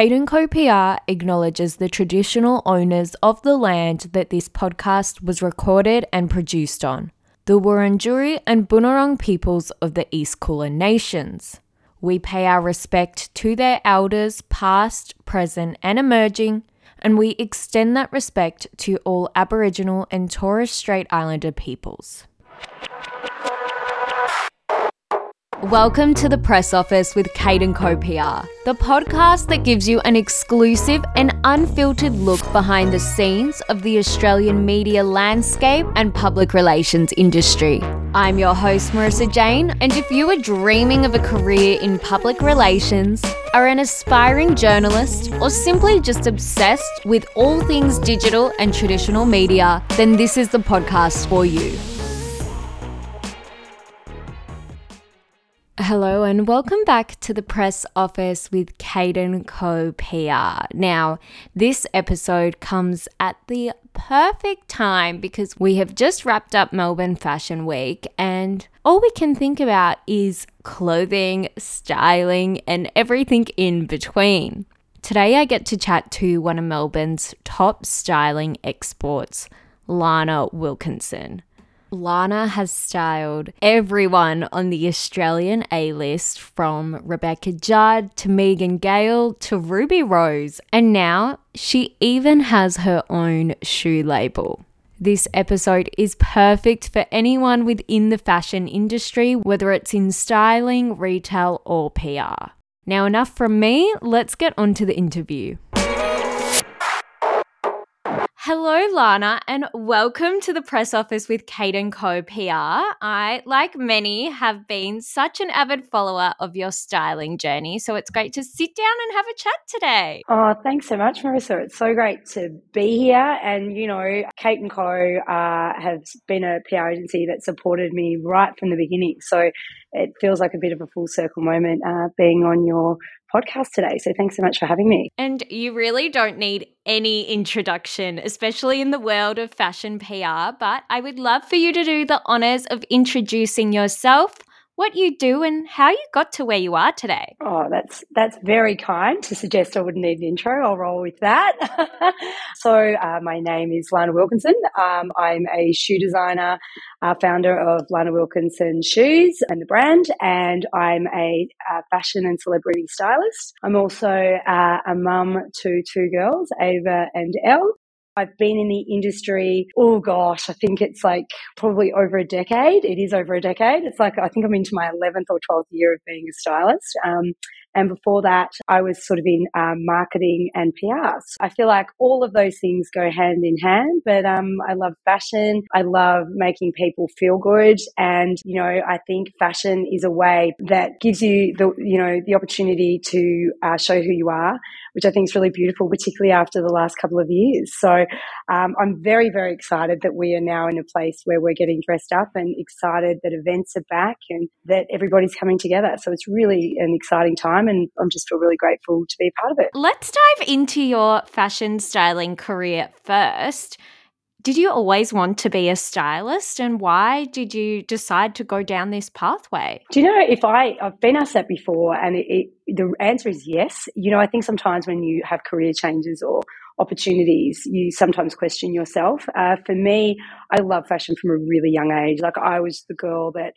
Caden Co PR acknowledges the traditional owners of the land that this podcast was recorded and produced on, the Wurundjeri and Bunurong peoples of the East Kulin Nations. We pay our respect to their elders, past, present and emerging, and we extend that respect to all Aboriginal and Torres Strait Islander peoples. Welcome to The Press Office with Caden Co PR, the podcast that gives you an exclusive and unfiltered look behind the scenes of the Australian media landscape and public relations industry. I'm your host, Marissa Jane, and if you are dreaming of a career in public relations, are an aspiring journalist, or simply just obsessed with all things digital and traditional media, then this is the podcast for you. Hello and welcome back to The Press Office with Caden Co PR. Now, this episode comes at the perfect time because we have just wrapped up Melbourne Fashion Week and all we can think about is clothing, styling and everything in between. Today I get to chat to one of Melbourne's top styling experts, Lana Wilkinson. Lana has styled everyone on the Australian A-list from Rebecca Judd to Megan Gale to Ruby Rose, and now she even has her own shoe label. This episode is perfect for anyone within the fashion industry, whether it's in styling, retail or PR. Now enough from me, let's get on to the interview. Hello, Lana, and welcome to The Press Office with Caden Co PR. I, like many, have been such an avid follower of your styling journey, so it's great to sit down and have a chat today. Oh, thanks so much, Marissa. It's so great to be here. And, you know, Caden Co has been a PR agency that supported me right from the beginning, so it feels like a bit of a full circle moment being on your podcast today. So thanks so much for having me. And you really don't need any introduction, especially in the world of fashion PR, but I would love for you to do the honours of introducing yourself, what you do and how you got to where you are today. Oh, that's very kind to suggest I wouldn't need an intro. I'll roll with that. So my name is Lana Wilkinson. I'm a shoe designer, founder of Lana Wilkinson Shoes and the brand, and I'm a fashion and celebrity stylist. I'm also a mum to two girls, Ava and Elle. I've been in the industry, I think it's like probably over a decade. It is over a decade. It's like I think I'm into my 11th or 12th year of being a stylist. And before that, I was sort of in marketing and PR. So I feel like all of those things go hand in hand, but I love fashion. I love making people feel good. And, you know, I think fashion is a way that gives you the opportunity to show who you are, which I think is really beautiful, particularly after the last couple of years. So I'm very, very excited that we are now in a place where we're getting dressed up and excited that events are back and that everybody's coming together. So it's really an exciting time. And I'm just feel really grateful to be part of it. Let's dive into your fashion styling career first. Did you always want to be a stylist and why did you decide to go down this pathway? Do you know, I've been asked that before and the answer is yes. You know, I think sometimes when you have career changes or opportunities, you sometimes question yourself. For me, I love fashion from a really young age. Like I was the girl that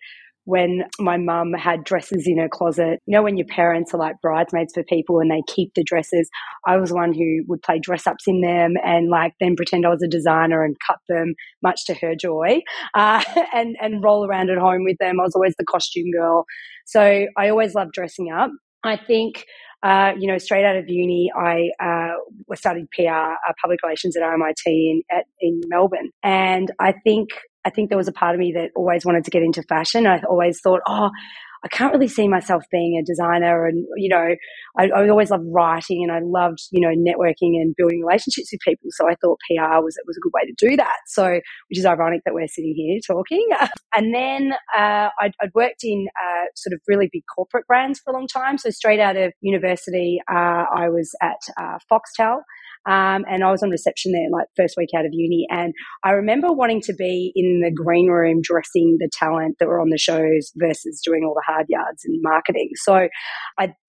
when my mum had dresses in her closet, you know, when your parents are like bridesmaids for people and they keep the dresses, I was one who would play dress ups in them and like then pretend I was a designer and cut them, much to her joy, and roll around at home with them. I was always the costume girl. So I always loved dressing up. I think, straight out of uni, I studied PR, public relations at RMIT in Melbourne. And I think there was a part of me that always wanted to get into fashion. I always thought, I can't really see myself being a designer. And, you know, I always loved writing and I loved, you know, networking and building relationships with people. So I thought PR was a good way to do that. So, which is ironic that we're sitting here talking. And then I'd worked in sort of really big corporate brands for a long time. So straight out of university, I was at Foxtel. And I was on reception there like first week out of uni. And I remember wanting to be in the green room dressing the talent that were on the shows versus doing all the hard card yards and marketing. So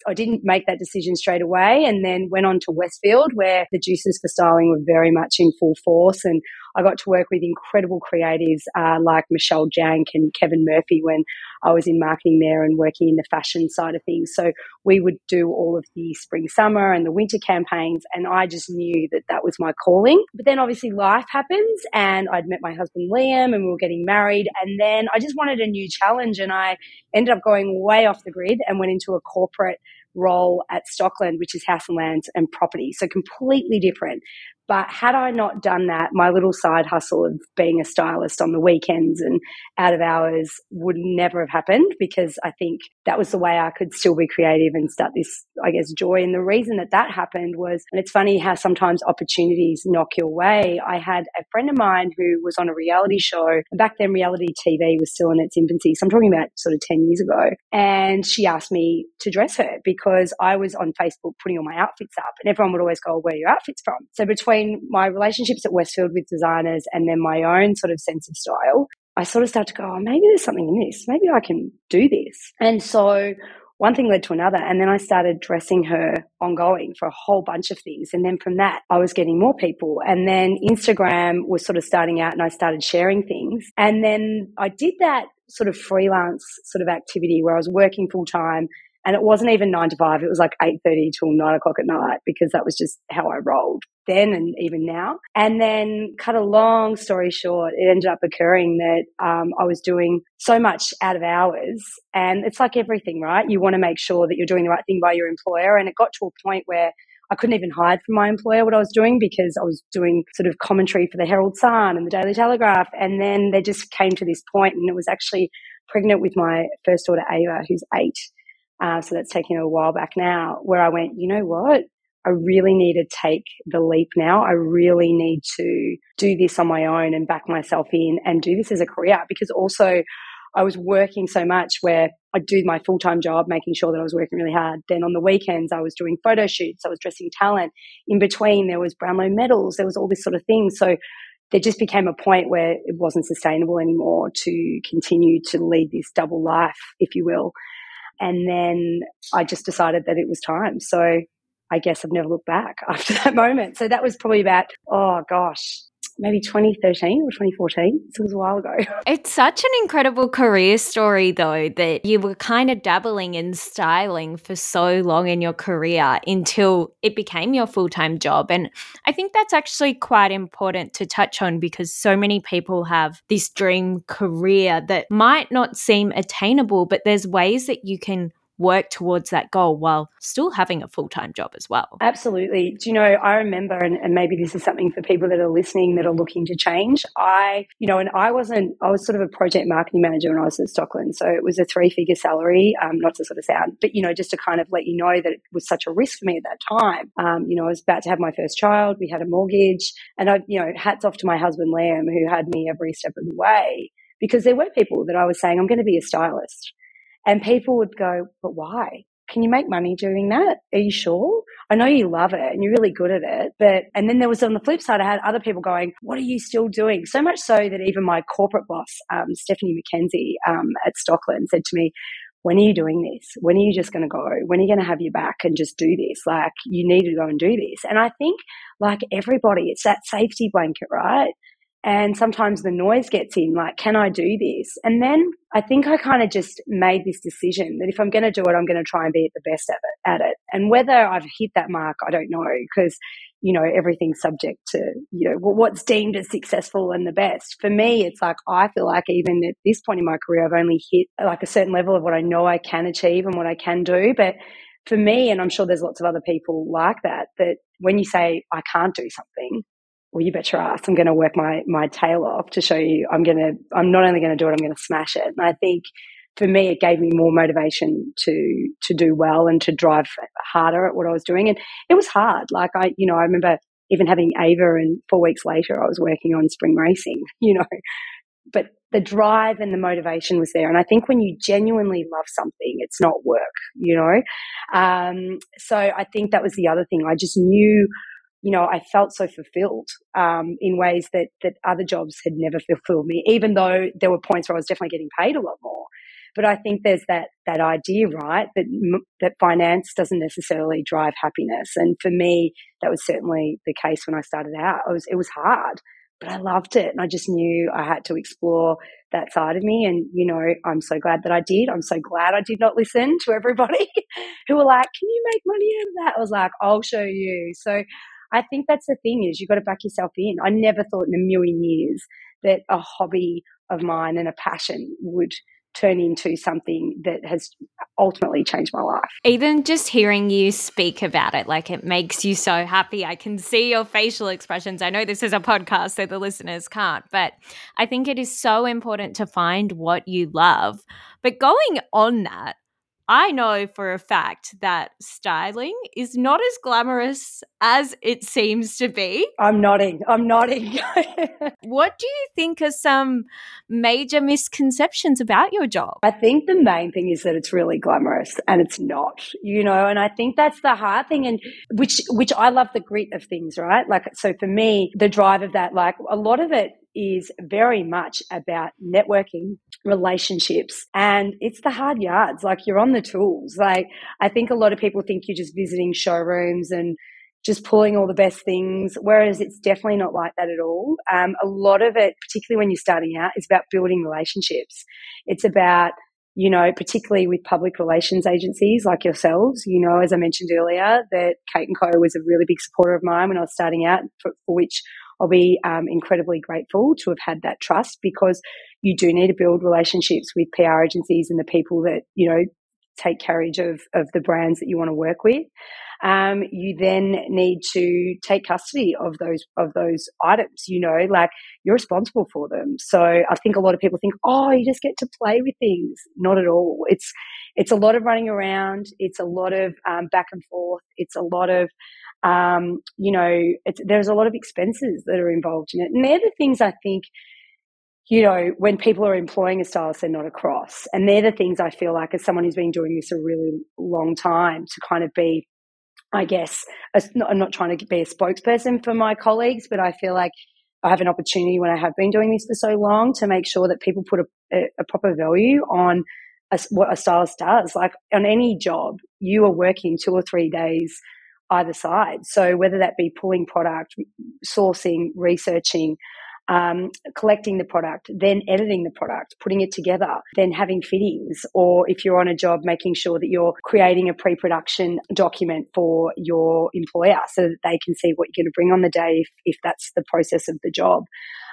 I didn't make that decision straight away, and then went on to Westfield, where the juices for styling were very much in full force, and I got to work with incredible creatives like Michelle Jank and Kevin Murphy when I was in marketing there and working in the fashion side of things. So we would do all of the spring, summer and the winter campaigns, and I just knew that that was my calling. But then obviously life happens, and I'd met my husband Liam and we were getting married, and then I just wanted a new challenge, and I ended up going way off the grid and went into a corporate role at Stockland, which is house and lands and property. So completely different. But had I not done that, my little side hustle of being a stylist on the weekends and out of hours would never have happened, because I think that was the way I could still be creative and start this, I guess, joy. And the reason that that happened was, and it's funny how sometimes opportunities knock your way. I had a friend of mine who was on a reality show, and back then reality TV was still in its infancy. So I'm talking about sort of 10 years ago. And she asked me to dress her because I was on Facebook putting all my outfits up, and everyone would always go, "Where are your outfits from?" So between my relationships at Westfield with designers and then my own sort of sense of style, I sort of started to go, oh, maybe there's something in this. Maybe I can do this. And so one thing led to another, and then I started dressing her ongoing for a whole bunch of things. And then from that, I was getting more people. And then Instagram was sort of starting out, and I started sharing things. And then I did that sort of freelance sort of activity where I was working full time. And it wasn't even 9 to 5. It was like 8:30 till 9 o'clock at night, because that was just how I rolled then and even now. And then, cut a long story short, it ended up occurring that I was doing so much out of hours, and it's like everything, right? You want to make sure that you're doing the right thing by your employer. And it got to a point where I couldn't even hide from my employer what I was doing, because I was doing sort of commentary for the Herald Sun and the Daily Telegraph. And then they just came to this point, and it was actually pregnant with my first daughter, Ava, who's 8. So that's taking a while back now, where I went, you know what? I really need to take the leap now. I really need to do this on my own and back myself in and do this as a career, because also I was working so much where I'd do my full-time job, making sure that I was working really hard. Then on the weekends, I was doing photo shoots. I was dressing talent. In between, there was Brownlow medals. There was all this sort of thing. So there just became a point where it wasn't sustainable anymore to continue to lead this double life, if you will. And then I just decided that it was time. So I guess I've never looked back after that moment. So that was probably about, maybe 2013 or 2014. So it was a while ago. It's such an incredible career story, though, that you were kind of dabbling in styling for so long in your career until it became your full-time job. And I think that's actually quite important to touch on, because so many people have this dream career that might not seem attainable, but there's ways that you can work towards that goal while still having a full-time job as well. Absolutely. Do you know, I remember, and maybe this is something for people that are listening that are looking to change. I was sort of a project marketing manager when I was at Stockland. So it was a 3-figure salary, not to sort of sound, but, you know, just to kind of let you know that it was such a risk for me at that time. You know, I was about to have my first child. We had a mortgage, and I, you know, hats off to my husband, Liam, who had me every step of the way, because there were people that I was saying, I'm going to be a stylist. And people would go, but why? Can you make money doing that? Are you sure? I know you love it and you're really good at it. And then there was, on the flip side, I had other people going, what are you still doing? So much so that even my corporate boss, Stephanie McKenzie at Stockland, said to me, when are you doing this? When are you just going to go? When are you going to have your back and just do this? Like, you need to go and do this. And I think, like everybody, it's that safety blanket, right? And sometimes the noise gets in, like, can I do this? And then I think I kind of just made this decision that if I'm going to do it, I'm going to try and be at the best at it. And whether I've hit that mark, I don't know, because, you know, everything's subject to, you know, what's deemed as successful and the best. For me, it's like, I feel like even at this point in my career, I've only hit like a certain level of what I know I can achieve and what I can do. But for me, and I'm sure there's lots of other people like that, that when you say, I can't do something, well, you bet your ass, I'm going to work my tail off to show you I'm not only going to do it, I'm going to smash it. And I think for me, it gave me more motivation to do well and to drive harder at what I was doing. And it was hard. Like I remember even having Ava, and 4 weeks later I was working on spring racing, you know, but the drive and the motivation was there. And I think when you genuinely love something, it's not work, you know? So I think that was the other thing. I just knew, you know, I felt so fulfilled in ways that other jobs had never fulfilled me, even though there were points where I was definitely getting paid a lot more. But I think there's that idea, right, that finance doesn't necessarily drive happiness. And for me, that was certainly the case when I started out. It was hard, but I loved it. And I just knew I had to explore that side of me. And, you know, I'm so glad that I did. I'm so glad I did not listen to everybody who were like, can you make money out of that? I was like, I'll show you. So I think that's the thing, is you've got to back yourself in. I never thought in a million years that a hobby of mine and a passion would turn into something that has ultimately changed my life. Even just hearing you speak about it, like, it makes you so happy. I can see your facial expressions. I know this is a podcast, so the listeners can't, but I think it is so important to find what you love. But going on that, I know for a fact that styling is not as glamorous as it seems to be. I'm nodding. What do you think are some major misconceptions about your job? I think the main thing is that it's really glamorous, and it's not, you know, and I think that's the hard thing, and which I love the grit of things, right? Like, so for me, the drive of that, like, a lot of it is very much about networking, relationships, and it's the hard yards. Like, you're on the tools. Like, I think a lot of people think you're just visiting showrooms and just pulling all the best things, whereas it's definitely not like that at all. A lot of it, particularly when you're starting out, is about building relationships. It's about, you know, particularly with public relations agencies like yourselves, you know, as I mentioned earlier, that Kate & Co was a really big supporter of mine when I was starting out, for which I'll be incredibly grateful to have had that trust, because you do need to build relationships with PR agencies and the people that, you know, take carriage of the brands that you want to work with. You then need to take custody of those items, you know, like, you're responsible for them. So I think a lot of people think, oh, you just get to play with things. Not at all. It's a lot of running around. It's a lot of back and forth. It's a lot of, you know, there's a lot of expenses that are involved in it. And they're the things, I think, you know, when people are employing a stylist, they're not across. And they're the things I feel like, as someone who's been doing this a really long time, to kind of be, I guess, I'm not trying to be a spokesperson for my colleagues, but I feel like I have an opportunity, when I have been doing this for so long, to make sure that people put a proper value on what a stylist does. Like, on any job, you are working 2 or 3 days either side. So whether that be pulling product, sourcing, researching, collecting the product, then editing the product, putting it together, then having fittings, or if you're on a job, making sure that you're creating a pre-production document for your employer so that they can see what you're going to bring on the day, if that's the process of the job.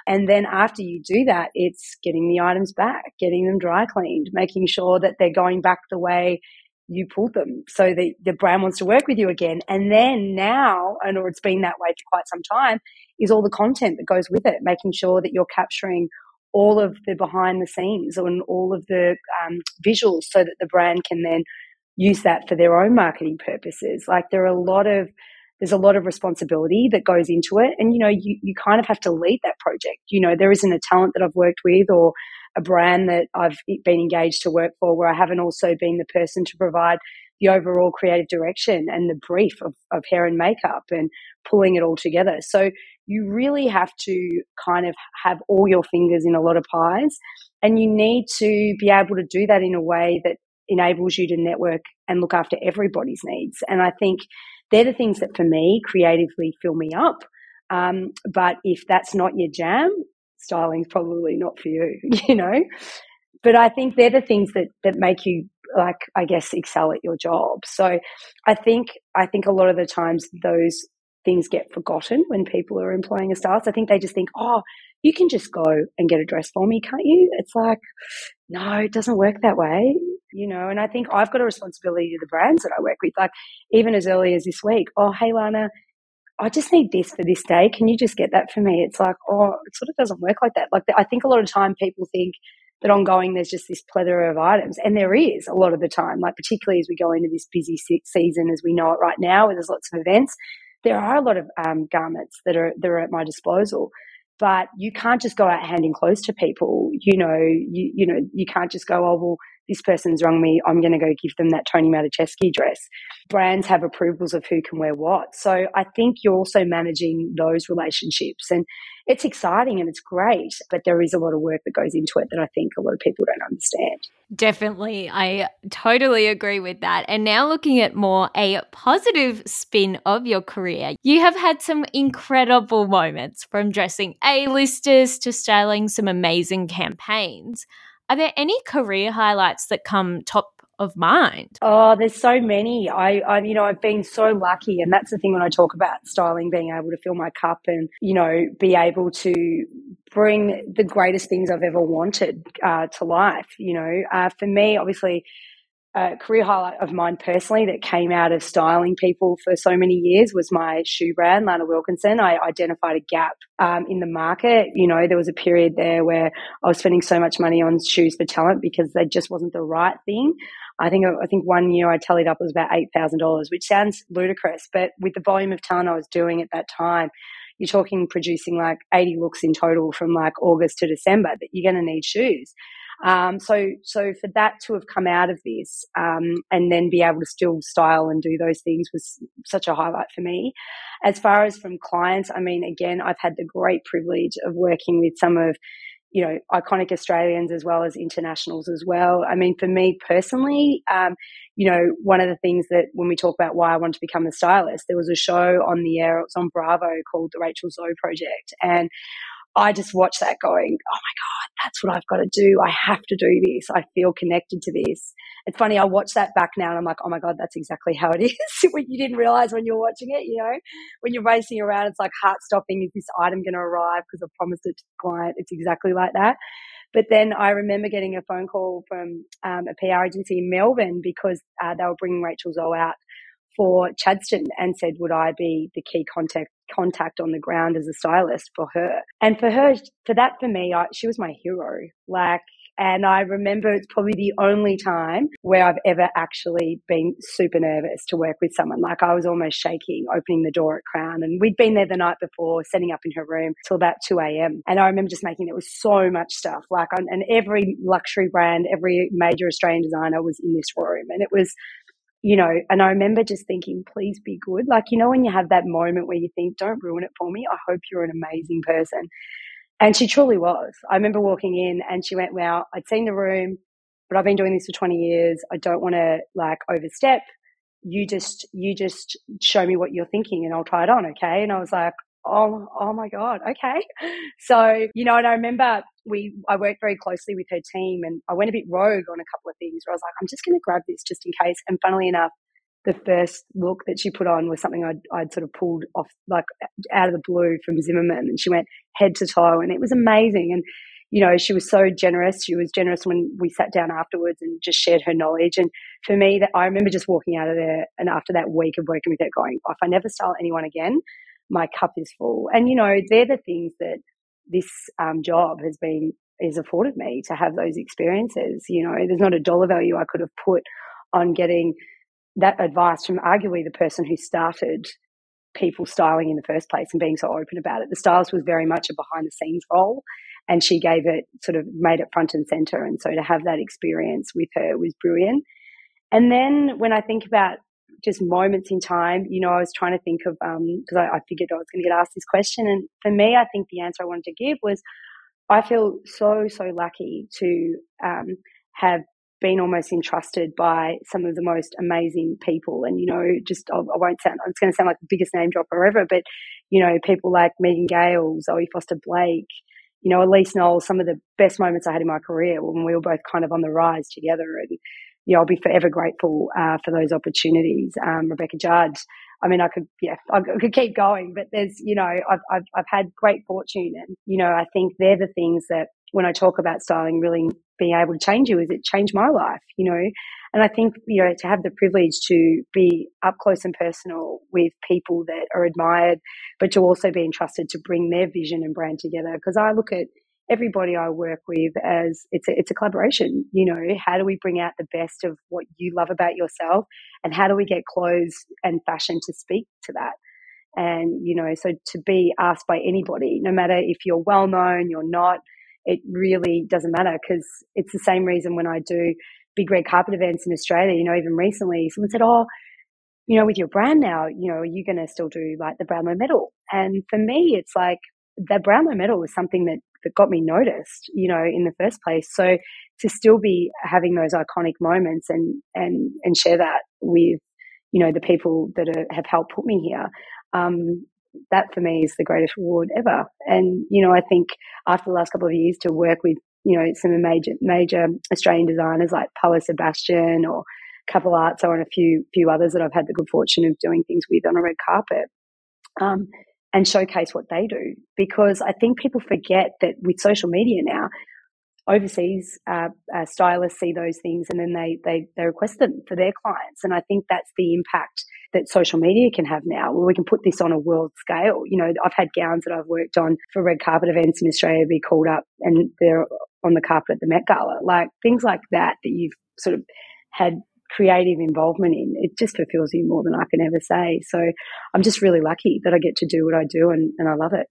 And then after you do that, it's getting the items back, getting them dry cleaned, making sure that they're going back the way you pulled them so that the brand wants to work with you again. And then now, and or it's been that way for quite some time, is all the content that goes with it, making sure that you're capturing all of the behind the scenes and all of the visuals so that the brand can then use that for their own marketing purposes. Like, there's a lot of responsibility that goes into it. And, you know, you kind of have to lead that project. You know, there isn't a talent that I've worked with or a brand that I've been engaged to work for where I haven't also been the person to provide the overall creative direction and the brief of hair and makeup and pulling it all together. So you really have to kind of have all your fingers in a lot of pies, and you need to be able to do that in a way that enables you to network and look after everybody's needs. And I think they're the things that, for me, creatively fill me up. But if that's not your jam, styling's probably not for you, you know. But I think they're the things that make you, like, I guess, excel at your job. So I think a lot of the times those things get forgotten when people are employing a stylist. I think they just think, oh, you can just go and get a dress for me, can't you? It's like, no, it doesn't work that way, you know. And I think I've got a responsibility to the brands that I work with. Like, even as early as this week, oh, hey, Lana, I just need this for this day. Can you just get that for me? It's like, oh, it sort of doesn't work like that. Like, I think a lot of time people think that ongoing there's just this plethora of items, and there is a lot of the time, like, particularly as we go into this busy season as we know it right now, where there's lots of events, there are a lot of garments that are at my disposal. But you can't just go out handing clothes to people, you know. You know, you can't just go, oh, well, this person's wronged me, I'm going to go give them that Tony Matuszewski dress. Brands have approvals of who can wear what. So I think you're also managing those relationships, and it's exciting and it's great, but there is a lot of work that goes into it that I think a lot of people don't understand. Definitely. I totally agree with that. And now looking at more a positive spin of your career, you have had some incredible moments, from dressing A-listers to styling some amazing campaigns. Are there any career highlights that come top of mind? Oh, there's so many. I've been so lucky, and that's the thing when I talk about styling, being able to fill my cup and, you know, be able to bring the greatest things I've ever wanted to life. You know, for me, obviously, a career highlight of mine personally that came out of styling people for so many years was my shoe brand, Lana Wilkinson. I identified a gap in the market. You know, there was a period there where I was spending so much money on shoes for talent because they just wasn't the right thing. I think one year I tallied up, it was about $8,000, which sounds ludicrous, but with the volume of talent I was doing at that time, you're talking producing like 80 looks in total from like August to December that you're going to need shoes. So for that to have come out of this and then be able to still style and do those things was such a highlight for me. As far as from clients, I mean, again, I've had the great privilege of working with some of, you know, iconic Australians as well as internationals as well. I mean, for me personally, you know, one of the things that when we talk about why I wanted to become a stylist, there was a show on the air, it was on Bravo, called The Rachel Zoe Project, and I just watched that going, oh my God, that's what I've got to do. I have to do this. I feel connected to this. It's funny, I watch that back now and I'm like, oh my God, that's exactly how it is. You didn't realize when you're watching it, you know, when you're racing around, it's like heart-stopping. Is this item going to arrive? Because I promised it to the client. It's exactly like that. But then I remember getting a phone call from a PR agency in Melbourne because they were bringing Rachel Zoe out for Chadstone and said, would I be the key contact on the ground as a stylist for her? And for her, for that, for me, she was my hero. Like, and I remember it's probably the only time where I've ever actually been super nervous to work with someone. Like, I was almost shaking opening the door at Crown, and we'd been there the night before, setting up in her room till about 2 a.m. And I remember just making, there was so much stuff, like, and every luxury brand, every major Australian designer was in this room, and it was, you know, and I remember just thinking, please be good. Like, you know, when you have that moment where you think, don't ruin it for me. I hope you're an amazing person. And she truly was. I remember walking in and she went, wow, I'd seen the room, but I've been doing this for 20 years. I don't want to like overstep. You just show me what you're thinking and I'll try it on. Okay. And I was like, oh my God. Okay. So, you know, and I remember I worked very closely with her team, and I went a bit rogue on a couple of things where I was like, I'm just going to grab this just in case. And funnily enough, the first look that she put on was something I'd sort of pulled off, like out of the blue from Zimmerman. And she went head to toe, and it was amazing. And, you know, she was so generous. She was generous when we sat down afterwards and just shared her knowledge. And for me, that I remember just walking out of there, and after that week of working with her going, if I never style anyone again, my cup is full. And, you know, they're the things that this job has afforded me, to have those experiences. You know, there's not a dollar value I could have put on getting that advice from arguably the person who started people styling in the first place and being so open about it. The stylist was very much a behind the scenes role, and she gave it, sort of made it front and center. And so to have that experience with her was brilliant. And then when I think about just moments in time, you know, I was trying to think of, because I figured I was going to get asked this question. And for me, I think the answer I wanted to give was, I feel so, so lucky to have been almost entrusted by some of the most amazing people. And, you know, just, I won't sound, it's going to sound like the biggest name dropper ever, but, you know, people like Megan Gale, Zoe Foster Blake, you know, Elise Knowles, some of the best moments I had in my career when we were both kind of on the rise together. And, yeah, I'll be forever grateful for those opportunities. Rebecca Judd. I mean, I could keep going, but there's, you know, I've had great fortune, and, you know, I think they're the things that when I talk about styling, really being able to change you, is it changed my life, you know. And I think, you know, to have the privilege to be up close and personal with people that are admired, but to also be entrusted to bring their vision and brand together, because I look at everybody I work with as it's a collaboration. You know, how do we bring out the best of what you love about yourself, and how do we get clothes and fashion to speak to that? And, you know, so to be asked by anybody, no matter if you're well known, you're not, it really doesn't matter, because it's the same reason when I do big red carpet events in Australia. You know, even recently someone said, oh, you know, with your brand now, you know, are you going to still do like the Brownlow Medal? And for me, it's like the Brownlow Medal was something that got me noticed, you know, in the first place. So to still be having those iconic moments and share that with, you know, the people that have helped put me here. That for me is the greatest reward ever. And, you know, I think after the last couple of years to work with, you know, some major Australian designers like Paolo Sebastian or Caval Arts and a few others that I've had the good fortune of doing things with on a red carpet, and showcase what they do. Because I think people forget that with social media now, overseas stylists see those things and then they request them for their clients. And I think that's the impact that social media can have now, where we can put this on a world scale. You know, I've had gowns that I've worked on for red carpet events in Australia be called up and they're on the carpet at the Met Gala, like things like that that you've sort of had creative involvement in. It just fulfills you more than I can ever say. So I'm just really lucky that I get to do what I do, and I love it.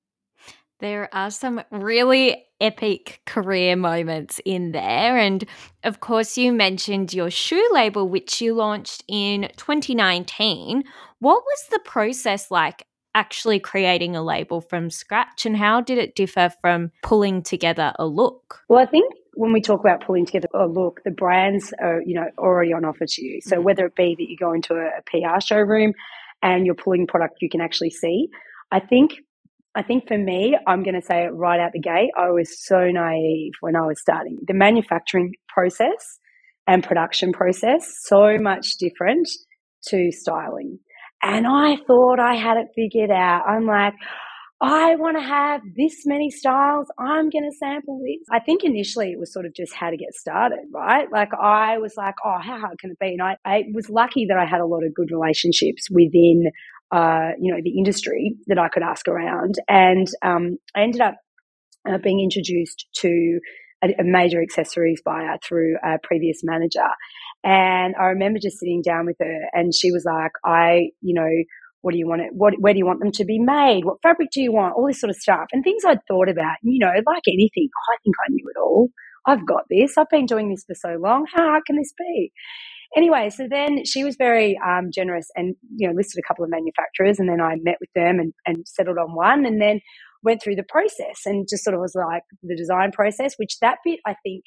There are some really epic career moments in there. And of course, you mentioned your shoe label, which you launched in 2019. What was the process like actually creating a label from scratch, and how did it differ from pulling together a look? Well, I think when we talk about pulling together a look, the brands are, you know, already on offer to you. So whether it be that you go into a PR showroom and you're pulling product you can actually see, I think for me, I'm going to say it right out the gate, I was so naive when I was starting. The manufacturing process and production process, so much different to styling. And I thought I had it figured out. I'm like, I want to have this many styles. I'm going to sample this. I think initially it was sort of just how to get started, right? Like I was like, oh, how hard can it be? And I was lucky that I had a lot of good relationships within you know, the industry that I could ask around. And I ended up being introduced to a major accessories buyer through a previous manager. And I remember just sitting down with her and she was like, what do you want? Where do you want them to be made? What fabric do you want? All this sort of stuff. And things I'd thought about, you know, like anything, I think I knew it all. I've got this. I've been doing this for so long. How hard can this be? Anyway, so then she was very generous and, you know, listed a couple of manufacturers, and then I met with them and settled on one, and then went through the process and just sort of was like the design process, which that bit I think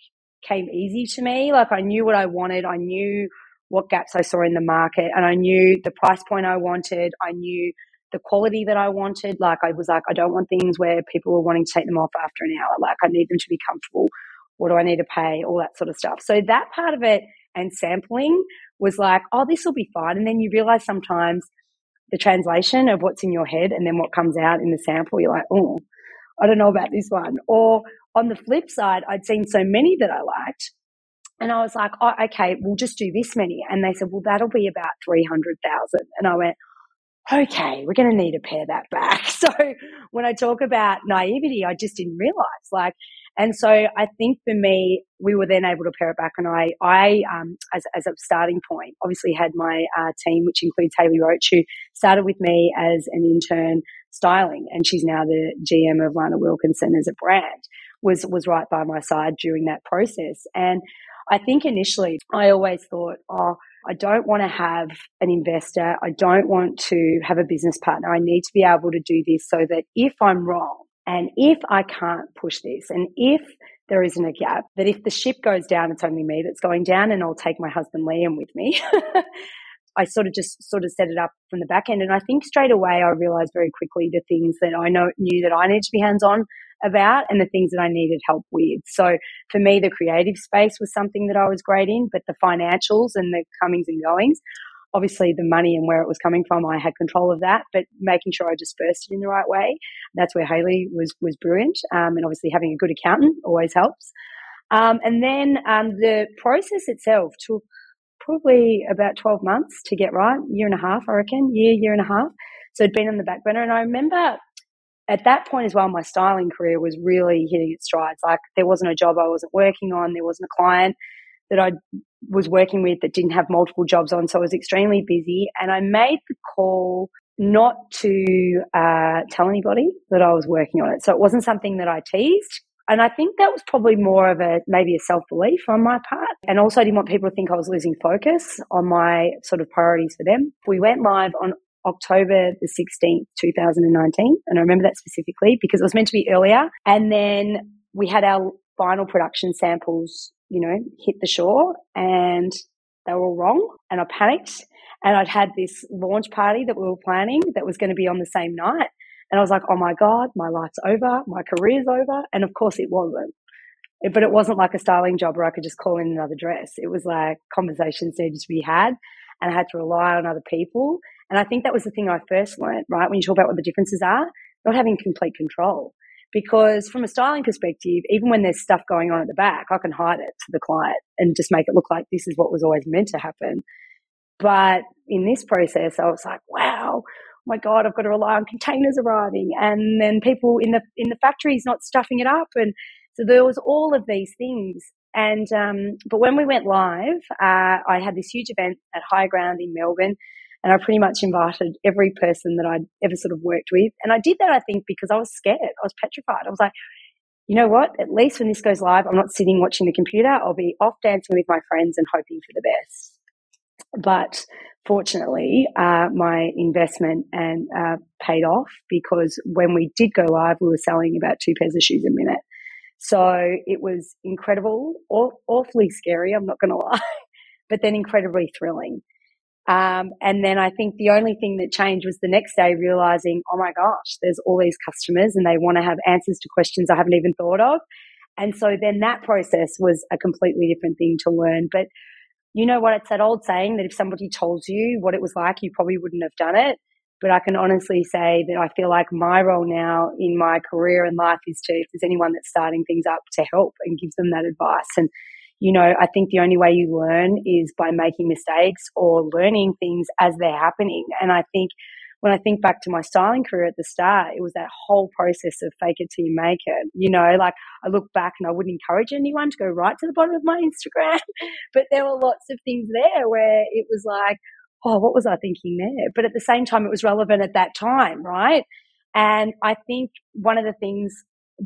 came easy to me. Like I knew what I wanted. I knew what gaps I saw in the market, and I knew the price point I wanted. I knew the quality that I wanted. Like I was like, I don't want things where people were wanting to take them off after an hour. Like I need them to be comfortable. What do I need to pay? All that sort of stuff. So that part of it, and sampling was like, oh, this will be fine. And then you realise sometimes the translation of what's in your head and then what comes out in the sample, you're like, oh, I don't know about this one. Or on the flip side, I'd seen so many that I liked and I was like, oh, okay, we'll just do this many. And they said, well, that'll be about 300,000. And I went, okay, we're going to need to pare that back. So when I talk about naivety, I just didn't realise, like. And so I think for me, we were then able to pair it back. And I as a starting point, obviously had my team, which includes Hayley Roach, who started with me as an intern styling, and she's now the GM of Lana Wilkinson as a brand, was right by my side during that process. And I think initially I always thought, oh, I don't want to have an investor. I don't want to have a business partner. I need to be able to do this so that if I'm wrong, and if I can't push this, and if there isn't a gap, that if the ship goes down, it's only me that's going down, and I'll take my husband Liam with me. I sort of set it up from the back end. And I think straight away I realised very quickly the things that I knew that I needed to be hands-on about and the things that I needed help with. So for me, the creative space was something that I was great in, but the financials and the comings and goings, obviously, the money and where it was coming from, I had control of that, but making sure I dispersed it in the right way, that's where Hayley was brilliant. And obviously having a good accountant always helps. And then the process itself took probably about 12 months to get right, year and a half, I reckon, year and a half. So it'd been on the back burner. And I remember at that point as well, my styling career was really hitting its strides. Like there wasn't a job I wasn't working on. There wasn't a client that I was working with that didn't have multiple jobs on, so I was extremely busy. And I made the call not to tell anybody that I was working on it, so it wasn't something that I teased. And I think that was probably more of maybe a self-belief on my part, and also I didn't want people to think I was losing focus on my sort of priorities for them. We went live on October the 16th, 2019, and I remember that specifically because it was meant to be earlier. And then we had our final production samples you know, hit the shore, and they were all wrong, and I panicked. And I'd had this launch party that we were planning that was going to be on the same night. And I was like, oh, my God, my life's over, my career's over. And, of course, it wasn't. But it wasn't like a styling job where I could just call in another dress. It was like conversations needed to be had, and I had to rely on other people. And I think that was the thing I first learned, right, when you talk about what the differences are, not having complete control. Because from a styling perspective, even when there's stuff going on at the back, I can hide it to the client and just make it look like this is what was always meant to happen. But in this process, I was like, wow, my God, I've got to rely on containers arriving, and then people in the factories not stuffing it up. And so there was all of these things. And but when we went live, I had this huge event at High Ground in Melbourne, and I pretty much invited every person that I'd ever sort of worked with. And I did that, I think, because I was scared. I was petrified. I was like, you know what? At least when this goes live, I'm not sitting watching the computer. I'll be off dancing with my friends and hoping for the best. But fortunately, my investment and paid off, because when we did go live, we were selling about 2 pairs of shoes a minute. So it was incredible, awfully scary, I'm not going to lie, but then incredibly thrilling. And then I think the only thing that changed was the next day realizing, oh my gosh, there's all these customers and they want to have answers to questions I haven't even thought of. And so then that process was a completely different thing to learn. But you know what, it's that old saying that if somebody told you what it was like, you probably wouldn't have done it. But I can honestly say that I feel like my role now in my career and life is to, if there's anyone that's starting things up, to help and give them that advice. And, you know, I think the only way you learn is by making mistakes or learning things as they're happening. And I think when I think back to my styling career at the start, it was that whole process of fake it till you make it. You know, like I look back and I wouldn't encourage anyone to go right to the bottom of my Instagram, but there were lots of things there where it was like, oh, what was I thinking there? But at the same time, it was relevant at that time, right? And I think one of the things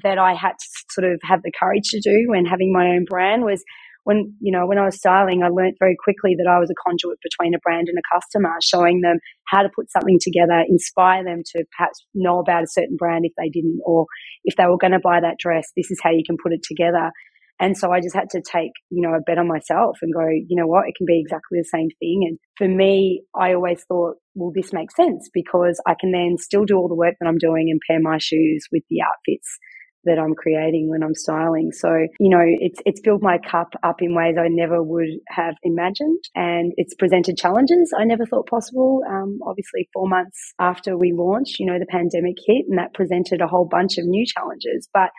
that I had to sort of have the courage to do when having my own brand was when, you know, when I was styling, I learned very quickly that I was a conduit between a brand and a customer, showing them how to put something together, inspire them to perhaps know about a certain brand if they didn't, or if they were going to buy that dress, this is how you can put it together. And so I just had to take, you know, a bet on myself and go, you know what, it can be exactly the same thing. And for me, I always thought, well, this makes sense because I can then still do all the work that I'm doing and pair my shoes with the outfits that I'm creating when I'm styling. So, you know, it's filled my cup up in ways I never would have imagined, and it's presented challenges I never thought possible. Obviously 4 months after we launched, you know, the pandemic hit, and that presented a whole bunch of new challenges. But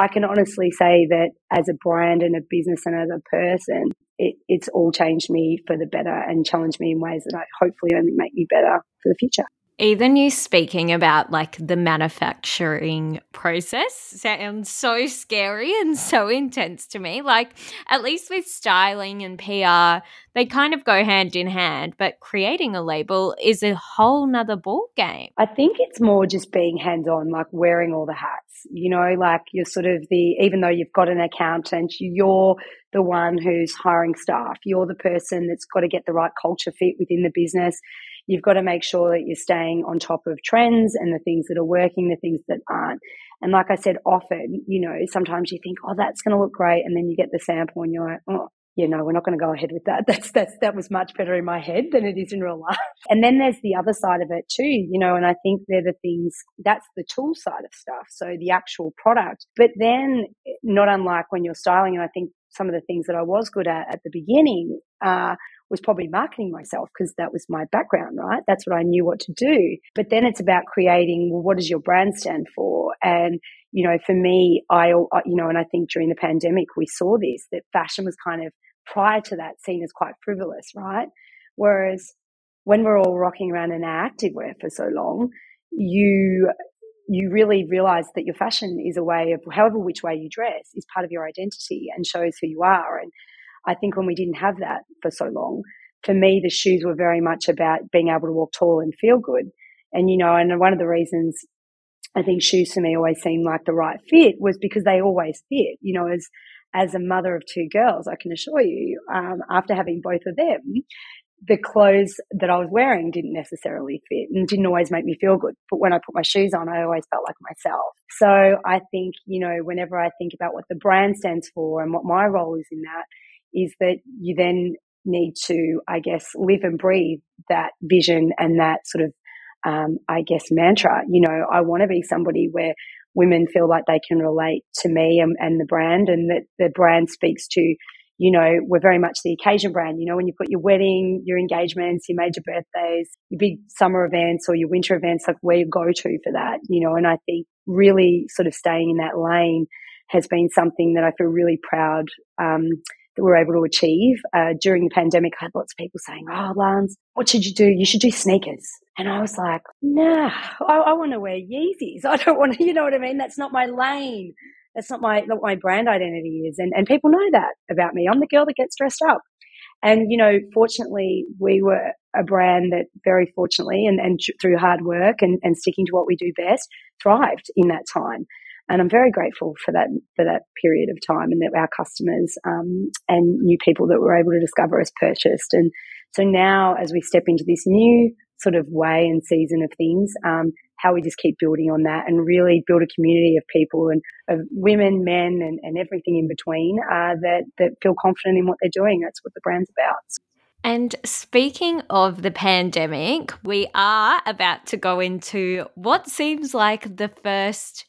I can honestly say that as a brand and a business and as a person, it's all changed me for the better and challenged me in ways that I hopefully only make me better for the future. Even you speaking about like the manufacturing process sounds so scary and so intense to me. Like at least with styling and PR, they kind of go hand in hand, but creating a label is a whole nother ball game. I think it's more just being hands-on, like wearing all the hats, you know, like you're sort of even though you've got an accountant, you're the one who's hiring staff. You're the person that's got to get the right culture fit within the business. You've got to make sure that you're staying on top of trends and the things that are working, the things that aren't. And like I said, often, you know, sometimes you think, oh, that's going to look great. And then you get the sample and you're like, oh, you know, we're not going to go ahead with that. That was much better in my head than it is in real life. And then there's the other side of it too, you know, and I think they're the things, that's the tool side of stuff. So the actual product, but then not unlike when you're styling. And I think some of the things that I was good at the beginning was probably marketing myself, because that was my background, right? That's what I knew what to do. But then it's about creating, well, what does your brand stand for? And, you know, for me, I think during the pandemic, we saw this, that fashion was kind of prior to that seen as quite frivolous, right? Whereas when we're all rocking around in our activewear for so long, you really realize that your fashion is a way of, however which way you dress, is part of your identity and shows who you are. And I think when we didn't have that for so long, for me, the shoes were very much about being able to walk tall and feel good. And, you know, and one of the reasons I think shoes to me always seemed like the right fit was because they always fit. You know, as a mother of 2 girls, I can assure you, after having both of them, the clothes that I was wearing didn't necessarily fit and didn't always make me feel good. But when I put my shoes on, I always felt like myself. So I think, you know, whenever I think about what the brand stands for and what my role is in that, is that you then need to, I guess, live and breathe that vision and that sort of, I guess, mantra. You know, I want to be somebody where women feel like they can relate to me and the brand, and that the brand speaks to, you know, we're very much the occasion brand. You know, when you've got your wedding, your engagements, your major birthdays, your big summer events or your winter events, like where you go to for that, you know. And I think really sort of staying in that lane has been something that I feel really proud that we're able to achieve. During the pandemic, I had lots of people saying, oh, Lance, what should you do? You should do sneakers. And I was like, nah, I want to wear Yeezys. I don't want to, you know what I mean? That's not my lane. That's not my, what my brand identity is. And people know that about me. I'm the girl that gets dressed up. And, you know, fortunately, we were a brand that very fortunately and through hard work and sticking to what we do best thrived in that time. And I'm very grateful for that period of time, and that our customers and new people that were able to discover us purchased. And so now as we step into this new sort of way and season of things, how we just keep building on that and really build a community of people and of women, men and everything in between that feel confident in what they're doing. That's what the brand's about. And speaking of the pandemic, we are about to go into what seems like the first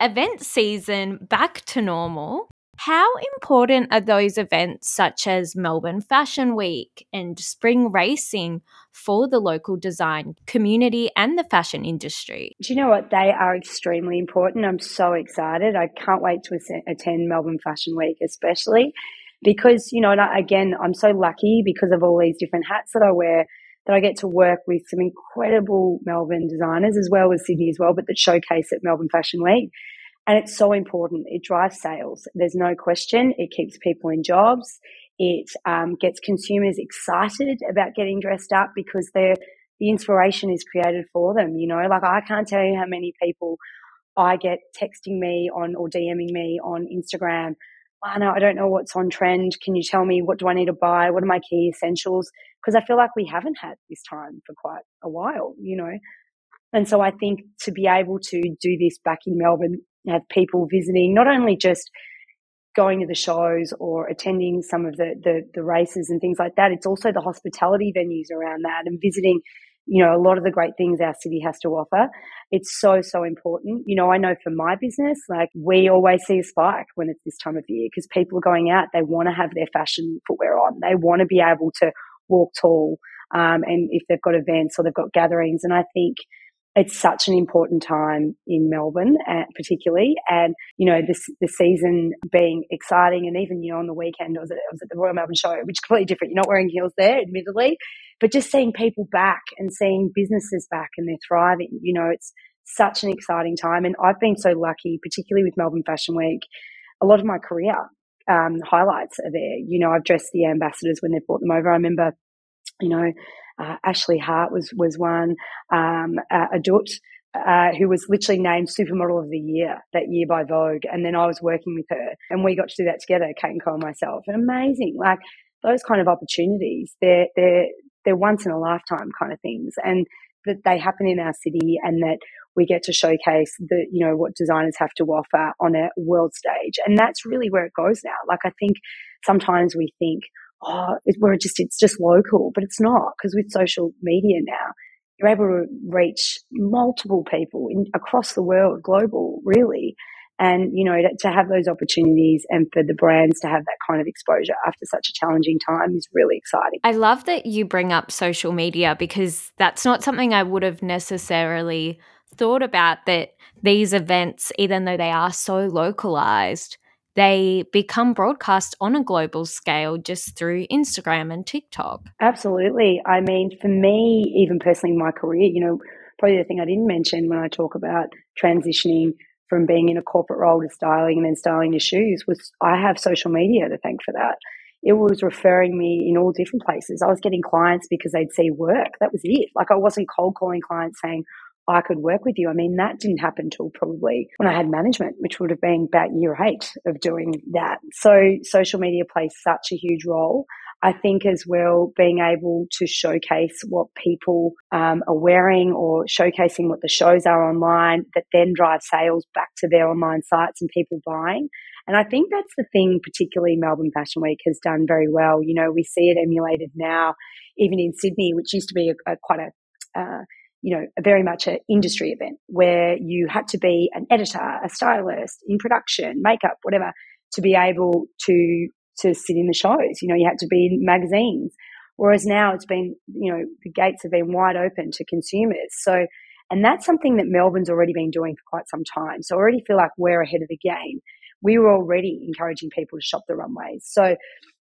event season back to normal. How important are those events such as Melbourne Fashion Week and spring racing for the local design community and the fashion industry? Do you know what? They are extremely important. I'm so excited. I can't wait to attend Melbourne Fashion Week, especially because, you know, and again, I'm so lucky because of all these different hats that I wear, that I get to work with some incredible Melbourne designers as well as Sydney as well, but that showcase at Melbourne Fashion Week. And it's so important. It drives sales. There's no question. It keeps people in jobs. It gets consumers excited about getting dressed up because the inspiration is created for them. You know, like I can't tell you how many people I get texting me on or DMing me on Instagram, Lana, I don't know what's on trend. Can you tell me, what do I need to buy? What are my key essentials? Because I feel like we haven't had this time for quite a while, you know. And so I think to be able to do this back in Melbourne, have people visiting, not only just going to the shows or attending some of the races and things like that, it's also the hospitality venues around that and visiting, you know, a lot of the great things our city has to offer. It's so, so important. You know, I know for my business, like we always see a spike when it's this time of year because people are going out, they want to have their fashion footwear on. They want to be able to walk tall and if they've got events or they've got gatherings. And I think it's such an important time in Melbourne particularly, and, you know, the season being exciting. And even, you know, on the weekend I was at the Royal Melbourne Show, which is completely different. You're not wearing heels there, admittedly, but just seeing people back and seeing businesses back and they're thriving, you know, it's such an exciting time. And I've been so lucky, particularly with Melbourne Fashion Week, a lot of my career highlights are there. You know, I've dressed the ambassadors when they've brought them over. I remember, you know, Ashley Hart was one, Adut, who was literally named Supermodel of the Year that year by Vogue. And then I was working with her and we got to do that together, Caden Co and myself. And amazing. Like those kind of opportunities, they're once in a lifetime kind of things, and that they happen in our city, and that we get to showcase the, you know, what designers have to offer on a world stage. And that's really where it goes now. Like I think sometimes we think, oh, it's just local, but it's not, because with social media now, you're able to reach multiple people across the world, global, really. And, you know, to have those opportunities and for the brands to have that kind of exposure after such a challenging time is really exciting. I love that you bring up social media, because that's not something I would have necessarily thought about, that these events, even though they are so localized, they become broadcast on a global scale just through Instagram and TikTok. Absolutely. I mean, for me, even personally in my career, you know, probably the thing I didn't mention when I talk about transitioning from being in a corporate role to styling and then styling to shoes was I have social media to thank for that. It was referring me in all different places. I was getting clients because they'd see work. That was it. Like I wasn't cold calling clients saying, I could work with you. I mean, that didn't happen till probably when I had management, which would have been about year 8 of doing that. So social media plays such a huge role. I think as well, being able to showcase what people are wearing or showcasing what the shows are online that then drive sales back to their online sites and people buying. And I think that's the thing particularly Melbourne Fashion Week has done very well. You know, we see it emulated now, even in Sydney, which used to be a very much an industry event where you had to be an editor, a stylist, in production, makeup, whatever, to be able to sit in the shows. You know, you had to be in magazines. Whereas now it's been, you know, the gates have been wide open to consumers. So, and that's something that Melbourne's already been doing for quite some time. So I already feel like we're ahead of the game. We were already encouraging people to shop the runways. So,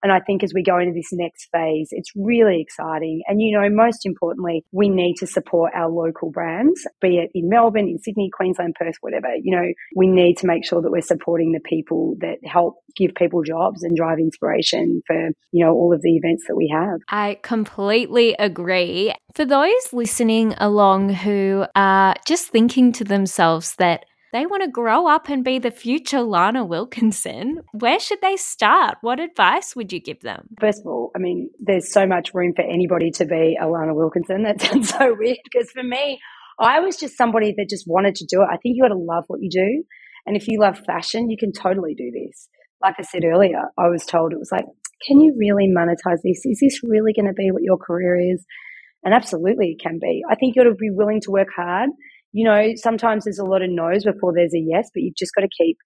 and I think as we go into this next phase, it's really exciting. And, you know, most importantly, we need to support our local brands, be it in Melbourne, in Sydney, Queensland, Perth, whatever. You know, we need to make sure that we're supporting the people that help give people jobs and drive inspiration for, you know, all of the events that we have. I completely agree. For those listening along who are just thinking to themselves that they want to grow up and be the future Lana Wilkinson, where should they start? What advice would you give them? First of all, I mean, there's so much room for anybody to be a Lana Wilkinson. That sounds so weird because for me, I was just somebody that just wanted to do it. I think you got to love what you do. And if you love fashion, you can totally do this. Like I said earlier, I was told, it was like, can you really monetize this? Is this really going to be what your career is? And absolutely it can be. I think you got to be willing to work hard. You know, sometimes there's a lot of no's before there's a yes, but you've just got to keep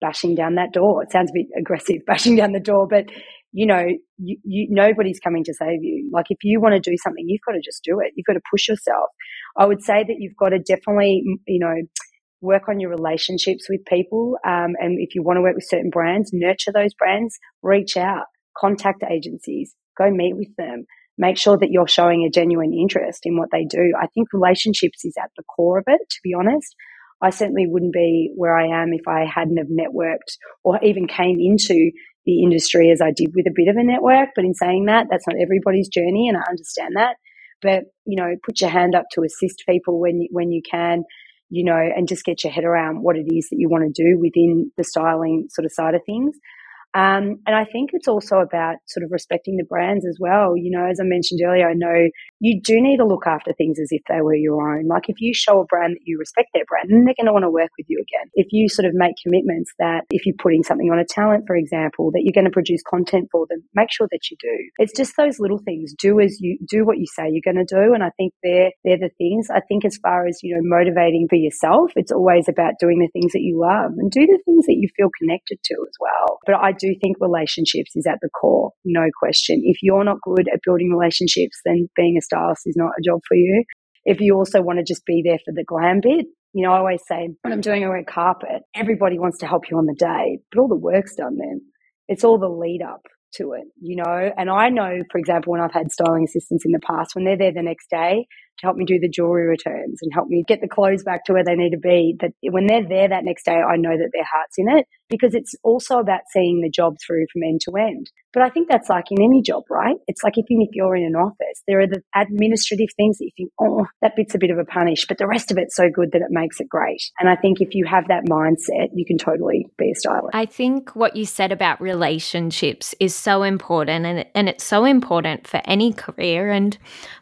bashing down that door. It sounds a bit aggressive, bashing down the door, but, you know, nobody's coming to save you. Like if you want to do something, you've got to just do it. You've got to push yourself. I would say that you've got to definitely, you know, work on your relationships with people. And if you want to work with certain brands, nurture those brands, reach out, contact agencies, go meet with them. Make sure that you're showing a genuine interest in what they do. I think relationships is at the core of it, to be honest. I certainly wouldn't be where I am if I hadn't have networked or even came into the industry as I did with a bit of a network. But in saying that, that's not everybody's journey, and I understand that. But, you know, put your hand up to assist people when you can, you know, and just get your head around what it is that you want to do within the styling sort of side of things. And I think it's also about sort of respecting the brands as well. You know, as I mentioned earlier, I know you do need to look after things as if they were your own. Like if you show a brand that you respect their brand, then they're going to want to work with you again. If you sort of make commitments that if you're putting something on a talent, for example, that you're going to produce content for them, make sure that you do. It's just those little things. Do what you say you're going to do. And I think they're the things. I think as far as, you know, motivating for yourself, it's always about doing the things that you love and do the things that you feel connected to as well. But I do think relationships is at the core, no question. If you're not good at building relationships, then being a stylist is not a job for you. If you also want to just be there for the glam bit, you know, I always say when I'm doing a red carpet, everybody wants to help you on the day, but all the work's done then. It's all the lead up to it, you know. And I know, for example, when I've had styling assistants in the past, when they're there the next day to help me do the jewelry returns and help me get the clothes back to where they need to be, that when they're there that next day, I know that their heart's in it, because it's also about seeing the job through from end to end. But I think that's like in any job, right? It's like even if you're in an office, there are the administrative things that you think, oh, that bit's a bit of a punish, but the rest of it's so good that it makes it great. And I think if you have that mindset, you can totally be a stylist. I think what you said about relationships is so important, and it's so important for any career. And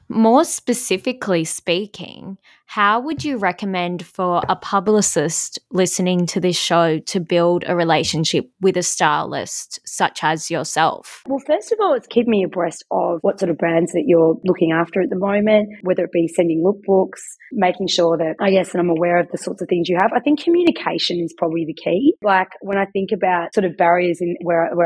more specifically speaking, how would you recommend for a publicist listening to this show to build a relationship with a stylist such as yourself? Well, first of all, it's keeping me abreast of what sort of brands that you're looking after at the moment, whether it be sending lookbooks, making sure that, I guess, that I'm aware of the sorts of things you have. I think communication is probably the key. Like when I think about sort of barriers in where I'm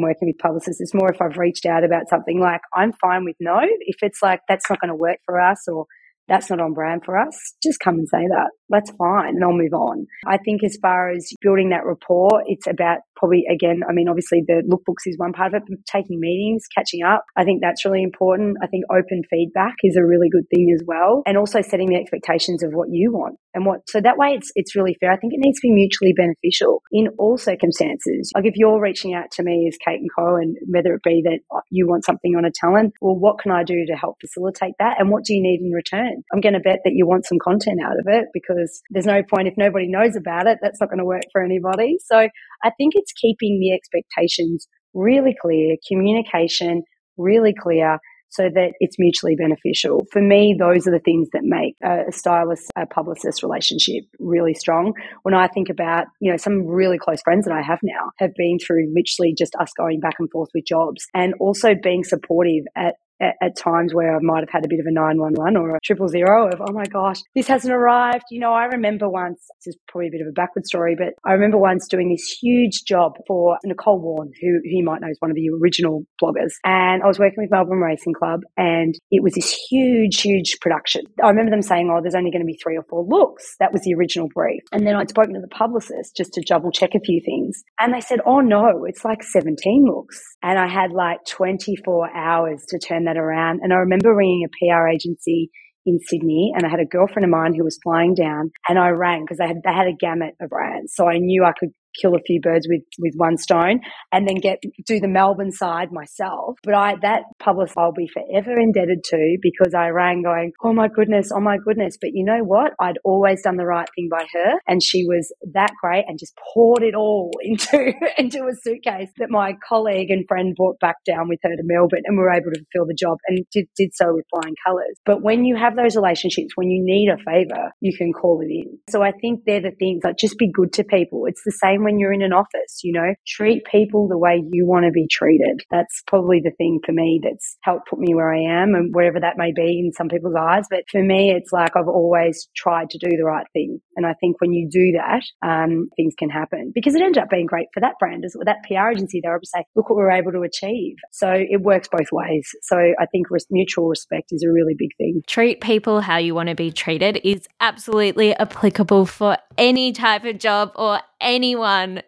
working with publicists, it's more if I've reached out about something like, I'm fine with no, if it's like, that's not going to work for us, or that's not on brand for us, just come and say that. That's fine, and I'll move on. I think as far as building that rapport, it's about probably, again, I mean, obviously the lookbooks is one part of it, but taking meetings, catching up, I think that's really important. I think open feedback is a really good thing as well, and also setting the expectations of what you want and what. So that way it's really fair. I think it needs to be mutually beneficial in all circumstances. Like if you're reaching out to me as Caden Co, and whether it be that you want something on a talent, well, what can I do to help facilitate that, and what do you need in return? I'm going to bet that you want some content out of it, because there's no point if nobody knows about it. That's not going to work for anybody. So I think it's keeping the expectations really clear, communication, really clear so that it's mutually beneficial. For me, those are the things that make a stylist-publicist relationship really strong. When I think about, some really close friends that I have now have been through literally just us going back and forth with jobs, and also being supportive at times where I might have had a bit of a 911 or a 000 of, oh my gosh, this hasn't arrived. I remember once, this is probably a bit of a backward story, but I remember once doing this huge job for Nicole Warren, who you might know is one of the original bloggers. And I was working with Melbourne Racing Club, and it was this huge, huge production. I remember them saying, there's only going to be 3 or 4 looks. That was the original brief. And then I'd spoken to the publicist just to double check a few things. And they said, no, it's like 17 looks. And I had 24 hours to turn that around. And I remember ringing a PR agency in Sydney, and I had a girlfriend of mine who was flying down, and I rang because they had a gamut of brands, so I knew I could kill a few birds with one stone and then do the Melbourne side myself. But that publicist I'll be forever indebted to, because I rang going, oh my goodness. But you know what? I'd always done the right thing by her, and she was that great and just poured it all into a suitcase that my colleague and friend brought back down with her to Melbourne, and we were able to fulfill the job, and did so with flying colours. But when you have those relationships, when you need a favour, you can call it in. So I think they're the things, just be good to people. It's the same when you're in an office, treat people the way you want to be treated. That's probably the thing for me that's helped put me where I am, and whatever that may be in some people's eyes. But for me, it's I've always tried to do the right thing. And I think when you do that, things can happen, because it ends up being great for that brand, or that PR agency. They're able to say, look what we're able to achieve. So it works both ways. So I think mutual respect is a really big thing. Treat people how you want to be treated is absolutely applicable for any type of job or anyone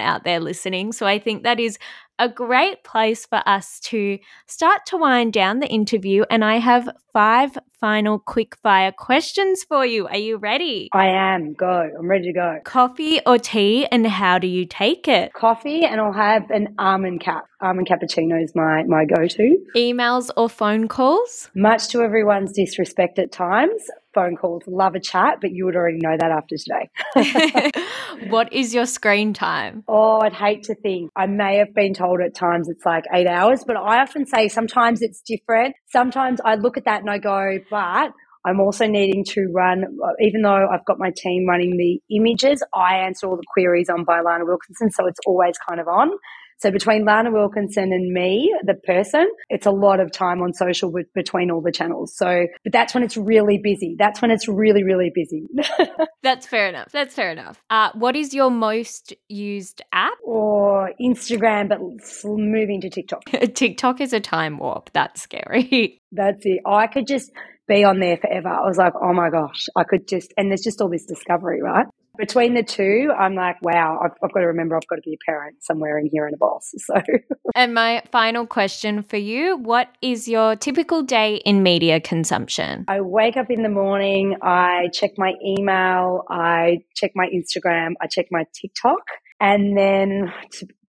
out there listening. So I think that is a great place for us to start to wind down the interview. And I have 5 final quick fire questions for you. Are you ready? I am. Go. I'm ready to go. Coffee or tea, and how do you take it? Coffee, and I'll have an almond cap. Almond cappuccino is my go-to. Emails or phone calls? Much to everyone's disrespect at times, phone calls. Love a chat, but you would already know that after today. What is your screen time? I'd hate to think. I may have been told at times it's 8 hours, but I often say sometimes it's different. Sometimes I look at that and I go, but I'm also needing to run, even though I've got my team running the images, I answer all the queries on by Lana Wilkinson, so it's always kind of on. So between Lana Wilkinson and me, the person, it's a lot of time on social between all the channels. But that's when it's really busy. That's when it's really, really busy. That's fair enough. What is your most used app? Or Instagram, but moving to TikTok. TikTok is a time warp. That's scary. That's it. I could just be on there forever. I was oh my gosh, and there's just all this discovery, right? Between the two, I'm wow, I've got to remember I've got to be a parent somewhere in here and a boss. So. And my final question for you, what is your typical day in media consumption? I wake up in the morning, I check my email, I check my Instagram, I check my TikTok, and then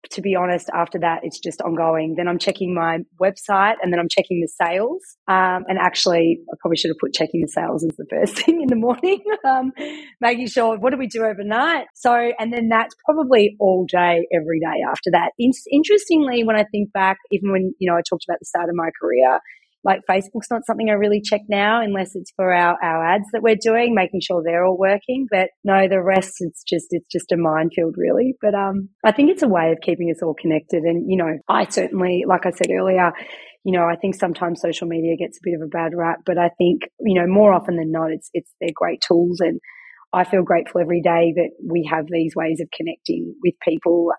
to be honest, after that, it's just ongoing. Then I'm checking my website, and then I'm checking the sales. And actually, I probably should have put checking the sales as the first thing in the morning, making sure, what do we do overnight? So, and then that's probably all day, every day after that. Interestingly, when I think back, even when, I talked about the start of my career, Facebook's not something I really check now, unless it's for our ads that we're doing, making sure they're all working. But no, the rest, it's just a minefield really. But I think it's a way of keeping us all connected. And, I certainly, like I said earlier, I think sometimes social media gets a bit of a bad rap, but I think, more often than not, it's they're great tools, and I feel grateful every day that we have these ways of connecting with people.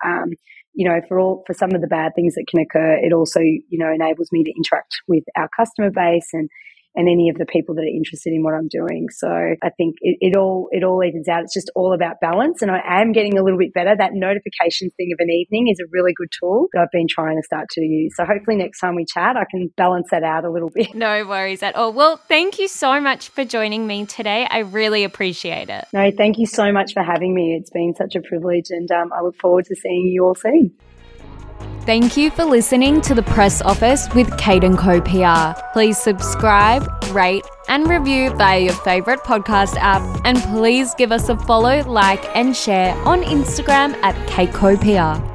For some of the bad things that can occur, it also, enables me to interact with our customer base and any of the people that are interested in what I'm doing. So I think it all evens out. It's just all about balance. And I am getting a little bit better. That notification thing of an evening is a really good tool that I've been trying to start to use. So hopefully next time we chat, I can balance that out a little bit. No worries at all. Well, thank you so much for joining me today. I really appreciate it. No, thank you so much for having me. It's been such a privilege, and I look forward to seeing you all soon. Thank you for listening to The Press Office with Caden Co PR. Please subscribe, rate and review via your favourite podcast app, and please give us a follow, like and share on Instagram at CadeCoPR.